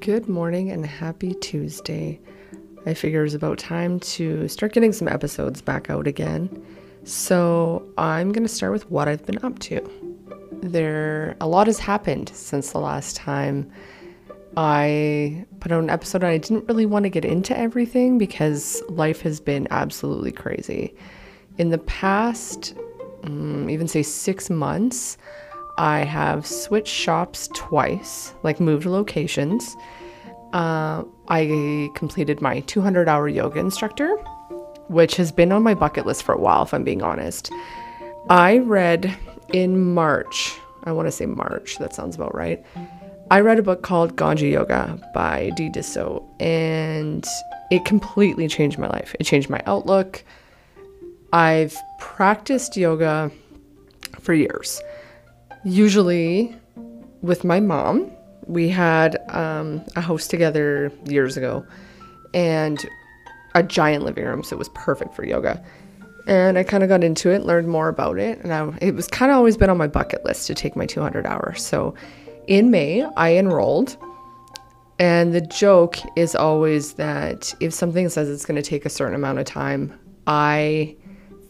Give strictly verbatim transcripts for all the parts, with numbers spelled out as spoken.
Good morning and happy Tuesday. I figure it's about time to start getting some episodes back out again. So I'm going to start with what I've been up to. There, a lot has happened since the last time I put out an episode, and I didn't really want to get into everything because life has been absolutely crazy. In the past, um, even say six months, I have switched shops twice, like moved locations. Uh, I completed my two hundred hour yoga instructor, which has been on my bucket list for a while, if I'm being honest. I read in March, I want to say March, that sounds about right. I read a book called Ganja Yoga by Dee Dussow, and it completely changed my life. It changed my outlook. I've practiced yoga for years. Usually with my mom. We had um, a house together years ago and a giant living room, so it was perfect for yoga. And I kind of got into it, learned more about it, and I, it was kind of always been on my bucket list to take my two hundred hour. So in May, I enrolled, and the joke is always that if something says it's going to take a certain amount of time, I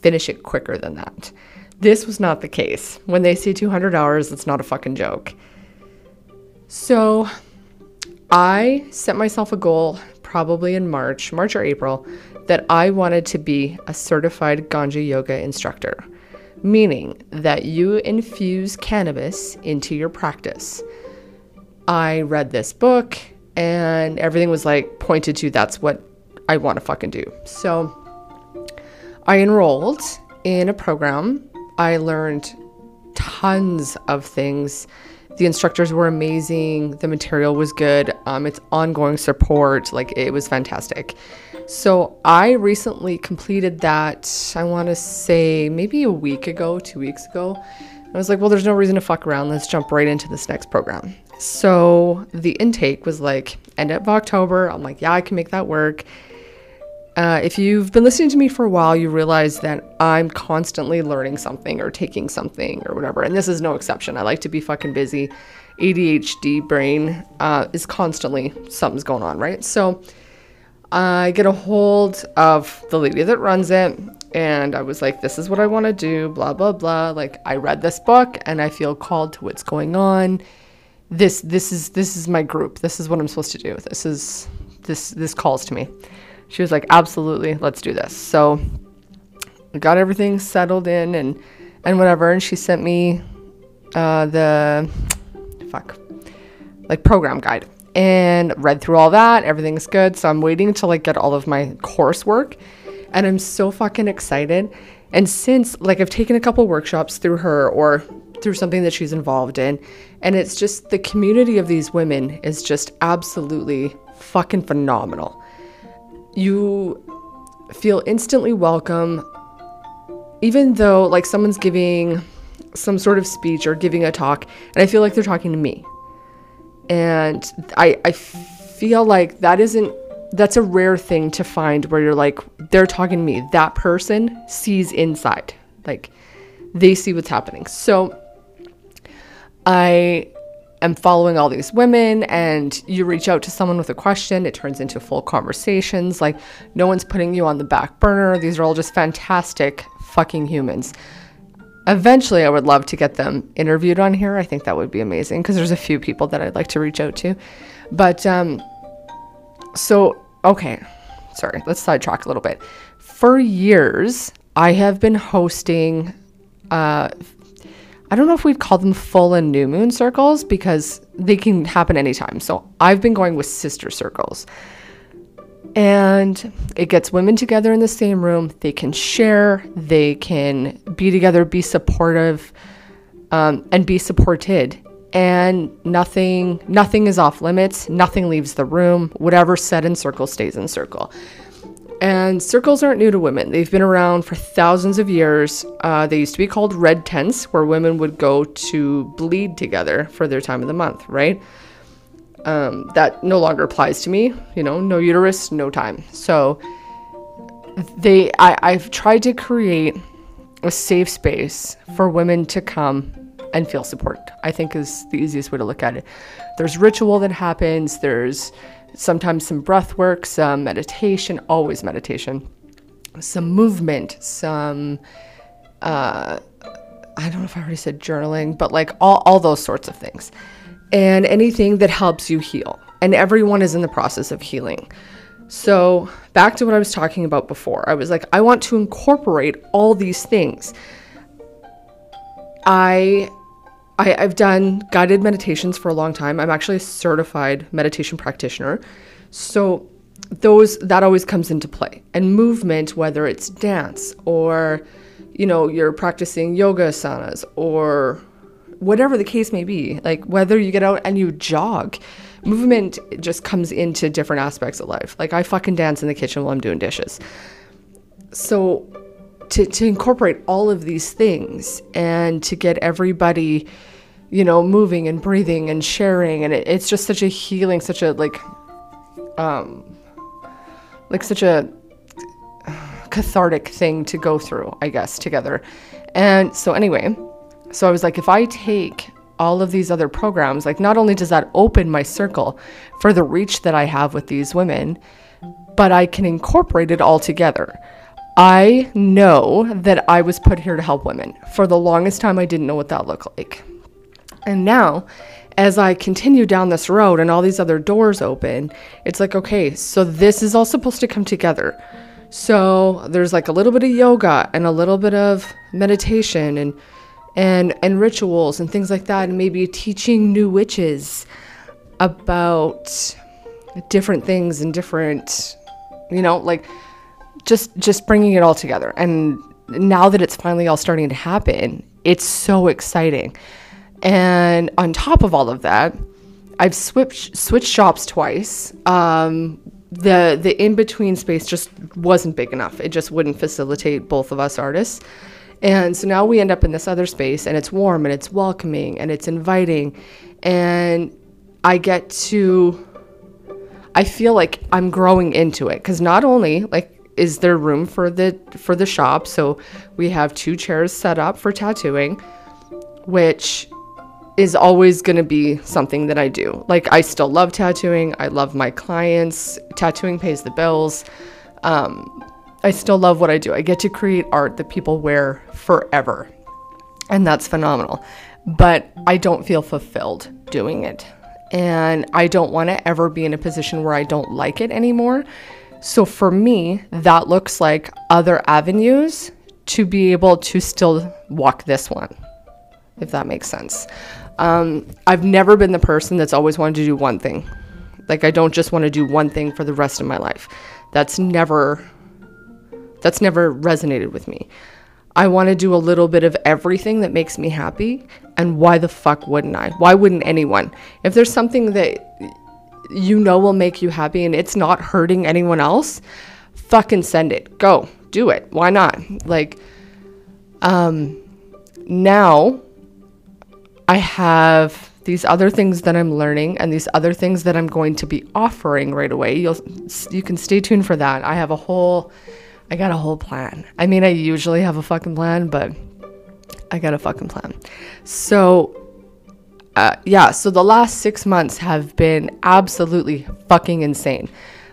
finish it quicker than that. This was not the case. When they say two hundred hours, it's not a fucking joke. So I set myself a goal probably in March, March or April, that I wanted to be a certified Ganja Yoga instructor, meaning that you infuse cannabis into your practice. I read this book and everything was like pointed to that's what I want to fucking do. So I enrolled in a program. I learned tons of things. The instructors were amazing. The material was good. Um, it's ongoing support. Like, it was fantastic. So I recently completed that, I want to say maybe a week ago, two weeks ago. I was like, well, there's no reason to fuck around. Let's jump right into this next program. So the intake was like end of October. I'm like, yeah, I can make that work. Uh, if you've been listening to me for a while, you realize that I'm constantly learning something or taking something or whatever. And this is no exception. I like to be fucking busy. A D H D brain uh, is constantly something's going on, right? So I get a hold of the lady that runs it. And I was like, this is what I want to do, blah, blah, blah. Like, I read this book and I feel called to what's going on. This, this is, this is my group. This is what I'm supposed to do. This is, this, this calls to me. She was like, absolutely, let's do this. So I got everything settled in and, and whatever. And she sent me uh, the, fuck, like program guide and read through all that. Everything's good. So I'm waiting to like get all of my coursework, and I'm so fucking excited. And since like I've taken a couple workshops through her or through something that she's involved in, and it's just the community of these women is just absolutely fucking phenomenal. You feel instantly welcome, even though like someone's giving some sort of speech or giving a talk, and I feel like they're talking to me. And I, I feel like that isn't, that's a rare thing to find where you're like, they're talking to me. That person sees inside, like they see what's happening. So I I'm following all these women, and you reach out to someone with a question. It turns into full conversations. Like, no one's putting you on the back burner. These are all just fantastic fucking humans. Eventually, I would love to get them interviewed on here. I think that would be amazing because there's a few people that I'd like to reach out to. But um, so, okay, sorry, let's sidetrack a little bit. For years, I have been hosting uh I don't know if we'd call them full and new moon circles because they can happen anytime. So I've been going with sister circles, and it gets women together in the same room. They can share, they can be together, be supportive, um, and be supported, and nothing, nothing is off limits. Nothing leaves the room. Whatever's said in circle stays in circle. And circles aren't new to women. They've been around for thousands of years. Uh, they used to be called red tents, where women would go to bleed together for their time of the month, right? Um, that no longer applies to me. You know, no uterus, no time. So they, I, I've tried to create a safe space for women to come and feel supported, I think, is the easiest way to look at it. There's ritual that happens. There's sometimes some breath work, some meditation, always meditation, some movement, some, uh, I don't know if I already said journaling, but like all, all those sorts of things, and anything that helps you heal. And everyone is in the process of healing. So back to what I was talking about before, I was like, I want to incorporate all these things. I, I, I've done guided meditations for a long time. I'm actually a certified meditation practitioner. So those, that always comes into play. And movement, whether it's dance or, you know, you're practicing yoga asanas or whatever the case may be, like whether you get out and you jog, movement just comes into different aspects of life. Like I fucking dance in the kitchen while I'm doing dishes. So to, to incorporate all of these things and to get everybody, you know, moving and breathing and sharing. And it, it's just such a healing, such a like, um, like such a cathartic thing to go through, I guess, together. And so anyway, so I was like, if I take all of these other programs, like not only does that open my circle for the reach that I have with these women, but I can incorporate it all together. I know that I was put here to help women. For the longest time, I didn't know what that looked like. And now, as I continue down this road and all these other doors open, it's like, okay, so this is all supposed to come together. So there's like a little bit of yoga and a little bit of meditation and And, and rituals and things like that, and maybe teaching new witches about different things and different, you know, like just just bringing it all together. And now that it's finally all starting to happen, it's so exciting. And on top of all of that, I've switched switched shops twice. Um, the the in-between space just wasn't big enough. It just wouldn't facilitate both of us artists. And so now we end up in this other space, and it's warm and it's welcoming and it's inviting, and I get to, I feel like I'm growing into it, because not only like is there room for the, for the shop. So we have two chairs set up for tattooing, which is always going to be something that I do. Like I still love tattooing. I love my clients. Tattooing pays the bills. Um, I still love what I do. I get to create art that people wear forever, and that's phenomenal. But I don't feel fulfilled doing it, and I don't want to ever be in a position where I don't like it anymore. So for me, that looks like other avenues to be able to still walk this one, if that makes sense. Um, I've never been the person that's always wanted to do one thing. Like I don't just want to do one thing for the rest of my life. That's never... That's never resonated with me. I want to do a little bit of everything that makes me happy. And why the fuck wouldn't I? Why wouldn't anyone? If there's something that you know will make you happy and it's not hurting anyone else, fucking send it. Go. Do it. Why not? Like, um, now I have these other things that I'm learning and these other things that I'm going to be offering right away. You'll, you can stay tuned for that. I have a whole... I got a whole plan. I mean, I usually have a fucking plan, but I got a fucking plan. So, uh, yeah, so the last six months have been absolutely fucking insane.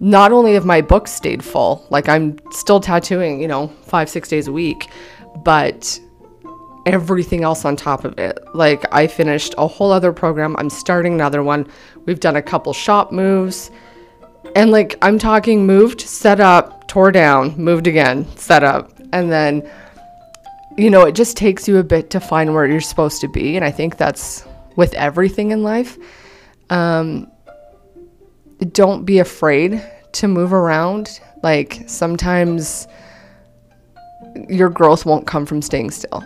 Not only have my books stayed full, like I'm still tattooing, you know, five, six days a week, but everything else on top of it. Like I finished a whole other program. I'm starting another one. We've done a couple shop moves. And like I'm talking moved, set up, tore down, moved again, set up. And then, you know, it just takes you a bit to find where you're supposed to be. And I think that's with everything in life. Um, don't be afraid to move around. Like sometimes your growth won't come from staying still.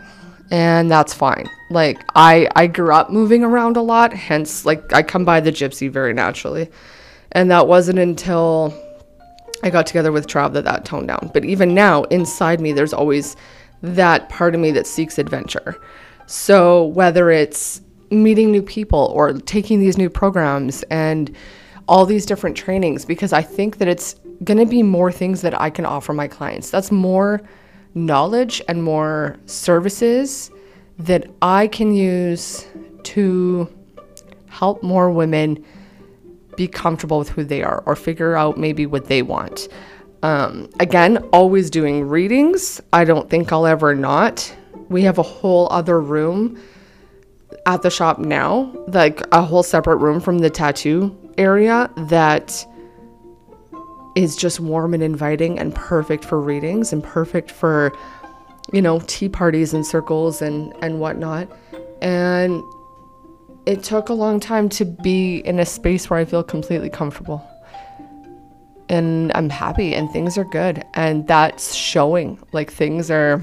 And that's fine. Like I, I grew up moving around a lot. Hence, like I come by the gypsy very naturally. And that wasn't until I got together with Trav that that toned down. But even now, inside me, there's always that part of me that seeks adventure. So whether it's meeting new people or taking these new programs and all these different trainings, because I think that it's going to be more things that I can offer my clients. That's more knowledge and more services that I can use to help more women be comfortable with who they are or figure out maybe what they want. Um, again, always doing readings. I don't think I'll ever not. We have a whole other room at the shop now, like a whole separate room from the tattoo area that is just warm and inviting and perfect for readings and perfect for, you know, tea parties and circles and, and whatnot. And it took a long time to be in a space where I feel completely comfortable and I'm happy and things are good. And that's showing, like, things are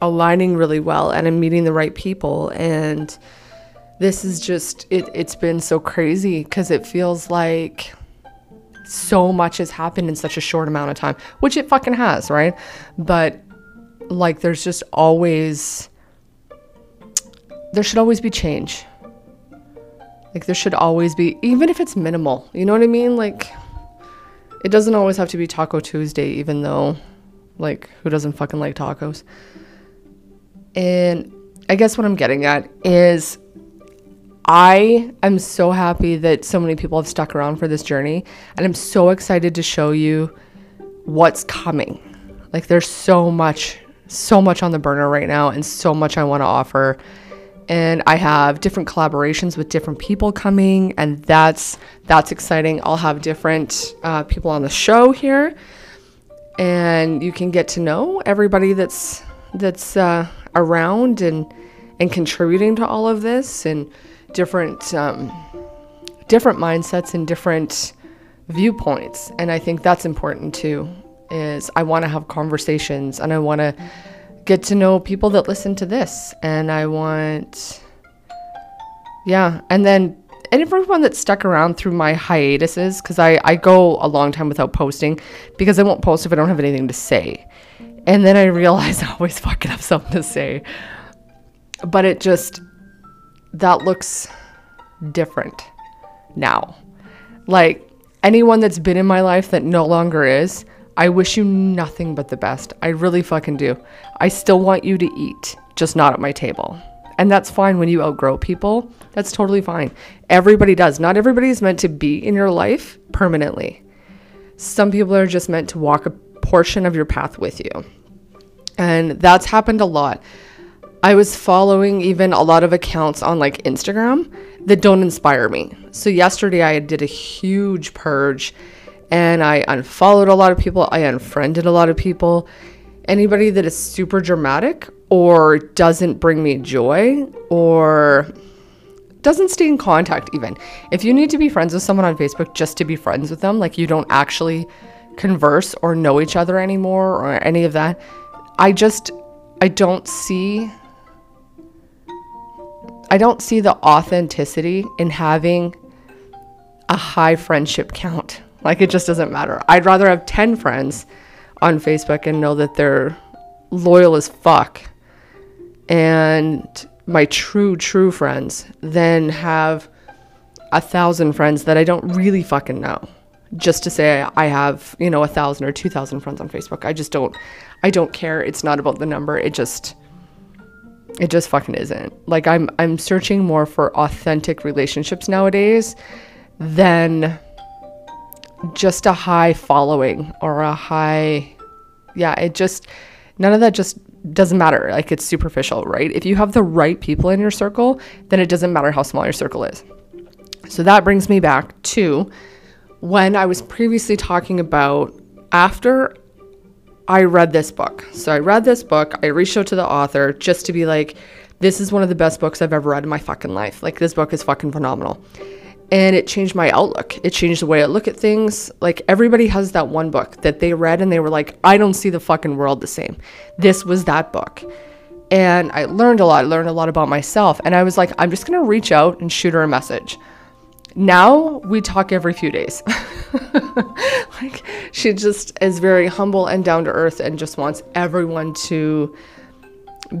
aligning really well and I'm meeting the right people. And this is just, it, it's been so crazy because it feels like so much has happened in such a short amount of time, which it fucking has, right? But like, there's just always, there should always be change. Like, there should always be, even if it's minimal, you know what I mean? Like, it doesn't always have to be Taco Tuesday, even though, like, who doesn't fucking like tacos? And I guess what I'm getting at is I am so happy that so many people have stuck around for this journey, and I'm so excited to show you what's coming. Like, there's so much, so much on the burner right now and so much I want to offer. And I have different collaborations with different people coming, and that's that's exciting. I'll have different uh, people on the show here, and you can get to know everybody that's that's uh, around and and contributing to all of this, and different um, different mindsets and different viewpoints. And I think that's important too. Is I want to have conversations, and I want to get to know people that listen to this, and I want, yeah, and then and everyone that stuck around through my hiatuses, because I, I go a long time without posting because I won't post if I don't have anything to say. And then I realize I always fucking have something to say. But it just, that looks different now. Like, anyone that's been in my life that no longer is, I wish you nothing but the best. I really fucking do. I still want you to eat, just not at my table. And that's fine when you outgrow people. That's totally fine. Everybody does. Not everybody is meant to be in your life permanently. Some people are just meant to walk a portion of your path with you. And that's happened a lot. I was following even a lot of accounts on, like, Instagram that don't inspire me. So yesterday I did a huge purge. And I unfollowed a lot of people. I unfriended a lot of people. Anybody that is super dramatic or doesn't bring me joy or doesn't stay in contact even. If you need to be friends with someone on Facebook just to be friends with them, like, you don't actually converse or know each other anymore or any of that, I just, I don't see, I don't see the authenticity in having a high friendship count. Like, it just doesn't matter. I'd rather have ten friends on Facebook and know that they're loyal as fuck and my true, true friends than have a thousand friends that I don't really fucking know. Just to say I have, you know, a thousand or two thousand friends on Facebook. I just don't, I don't care. It's not about the number. It just, it just fucking isn't. Like, I'm, I'm searching more for authentic relationships nowadays than just a high following or a high, yeah, it just, none of that just doesn't matter. Like, it's superficial, right? If you have the right people in your circle, then it doesn't matter how small your circle is. So that brings me back to when I was previously talking about after I read this book. So I read this book, I reached out to the author just to be like, this is one of the best books I've ever read in my fucking life. Like, this book is fucking phenomenal. And it changed my outlook. It changed the way I look at things. Like, everybody has that one book that they read and they were like, I don't see the fucking world the same. This was that book. And I learned a lot. I learned a lot about myself. And I was like, I'm just going to reach out and shoot her a message. Now we talk every few days. Like, she just is very humble and down to earth and just wants everyone to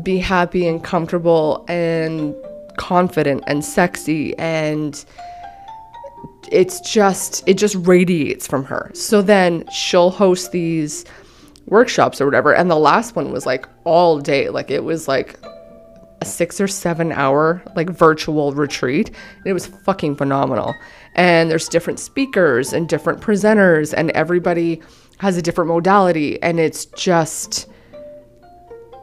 be happy and comfortable and confident and sexy, and it's just, it just radiates from her. So then she'll host these workshops or whatever. And the last one was like all day. Like, it was like a six or seven hour like virtual retreat. And it was fucking phenomenal. And there's different speakers and different presenters and everybody has a different modality. And it's just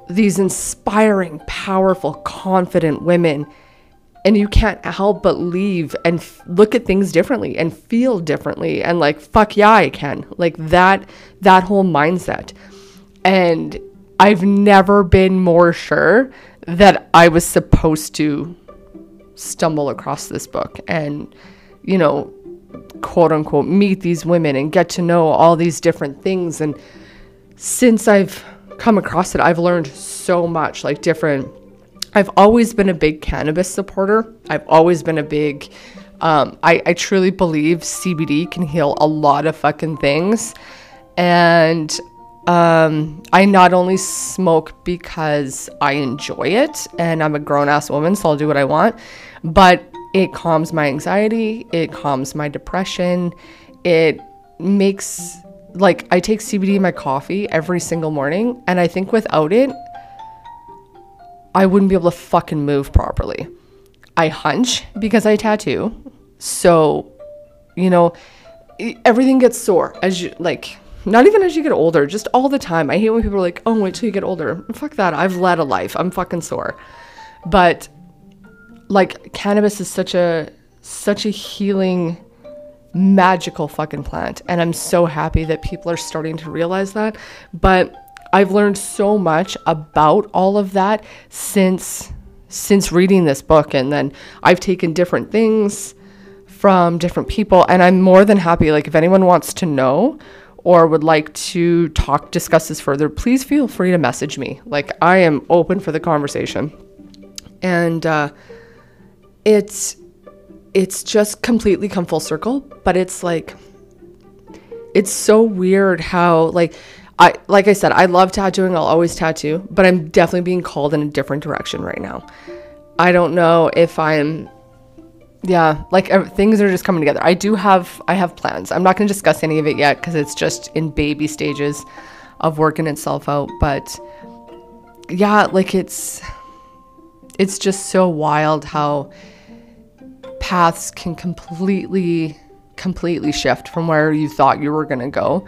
these inspiring, powerful, confident women. And you can't help but leave and f- look at things differently and feel differently. And like, fuck yeah, I can. Like that, that whole mindset. And I've never been more sure that I was supposed to stumble across this book and, you know, quote unquote, meet these women and get to know all these different things. And since I've come across it, I've learned so much, like different. I've always been a big cannabis supporter. I've always been a big, um, I, I truly believe C B D can heal a lot of fucking things. And um, I not only smoke because I enjoy it and I'm a grown ass woman, so I'll do what I want, but it calms my anxiety. It calms my depression. It makes, like, I take C B D in my coffee every single morning. And I think without it, I wouldn't be able to fucking move properly. I hunch because I tattoo. So, you know, everything gets sore as you, like, not even as you get older, just all the time. I hate when people are like, oh, wait till you get older. Fuck that. I've led a life. I'm fucking sore. But like cannabis is such a, such a healing, magical fucking plant. And I'm so happy that people are starting to realize that. But I've learned so much about all of that since since reading this book. And then I've taken different things from different people. And I'm more than happy, like, if anyone wants to know or would like to talk, discuss this further, please feel free to message me. Like, I am open for the conversation. And uh, it's it's just completely come full circle. But it's, like, it's so weird how, like... I, like I said, I love tattooing. I'll always tattoo, but I'm definitely being called in a different direction right now. I don't know if I'm, yeah, like uh, things are just coming together. I do have, I have plans. I'm not going to discuss any of it yet because it's just in baby stages of working itself out. But yeah, like it's, it's just so wild how paths can completely, completely shift from where you thought you were going to go.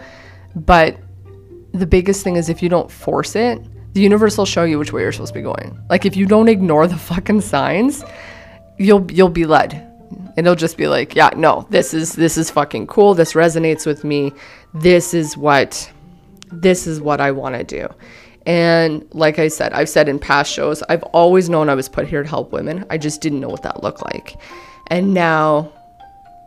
But the biggest thing is if you don't force it, the universe will show you which way you're supposed to be going. Like if you don't ignore the fucking signs, you'll you'll be led. It'll just be like, yeah, no, this is this is fucking cool. This resonates with me. This is what this is what I want to do. And like I said, I've said in past shows, I've always known I was put here to help women. I just didn't know what that looked like. And now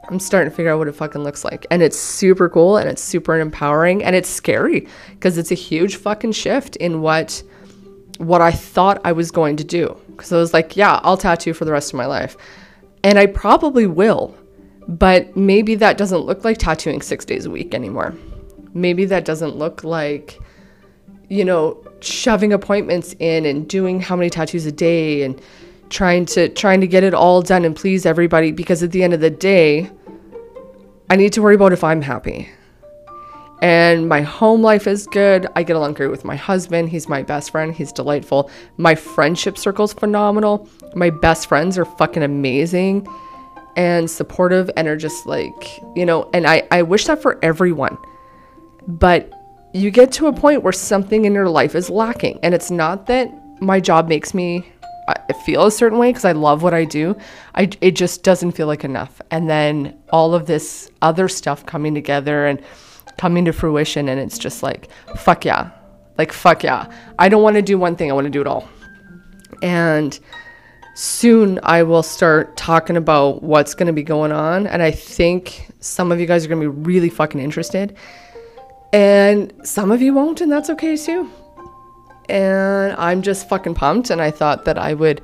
I'm starting to figure out what it fucking looks like. And it's super cool and it's super empowering and it's scary because it's a huge fucking shift in what what I thought I was going to do. Because I was like, yeah, I'll tattoo for the rest of my life. And I probably will. But maybe that doesn't look like tattooing six days a week anymore. Maybe that doesn't look like, you know, shoving appointments in and doing how many tattoos a day and trying to trying to get it all done and please everybody. Because at the end of the day, I need to worry about if I'm happy. And my home life is good. I get along great with my husband. He's my best friend. He's delightful. My friendship circle's phenomenal. My best friends are fucking amazing and supportive and are just like, you know, and I, I wish that for everyone. But you get to a point where something in your life is lacking. And it's not that my job makes me feel a certain way because I love what I do. I, it just doesn't feel like enough. And then all of this other stuff coming together and coming to fruition. And it's just like, fuck yeah. Like, fuck yeah. I don't want to do one thing. I want to do it all. And soon I will start talking about what's going to be going on. And I think some of you guys are going to be really fucking interested. And some of you won't. And that's okay too. And I'm just fucking pumped. And I thought that I would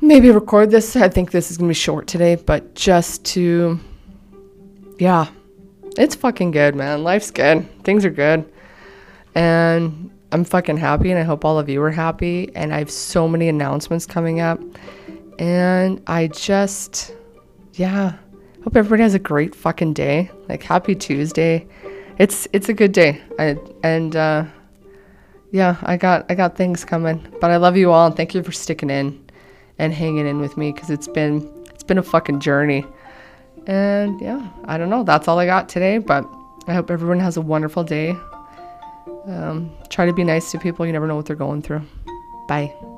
maybe record this. I think this is going to be short today, but just to, yeah, it's fucking good, man. Life's good. Things are good. And I'm fucking happy. And I hope all of you are happy. And I have so many announcements coming up. And I just, yeah, hope everybody has a great fucking day. Like happy Tuesday. It's, it's a good day. I, and, uh, yeah, I got I got things coming. But I love you all, and thank you for sticking in and hanging in with me, because it's been it's been a fucking journey. And yeah, I don't know. That's all I got today. But I hope everyone has a wonderful day. Um, try to be nice to people. You never know what they're going through. Bye.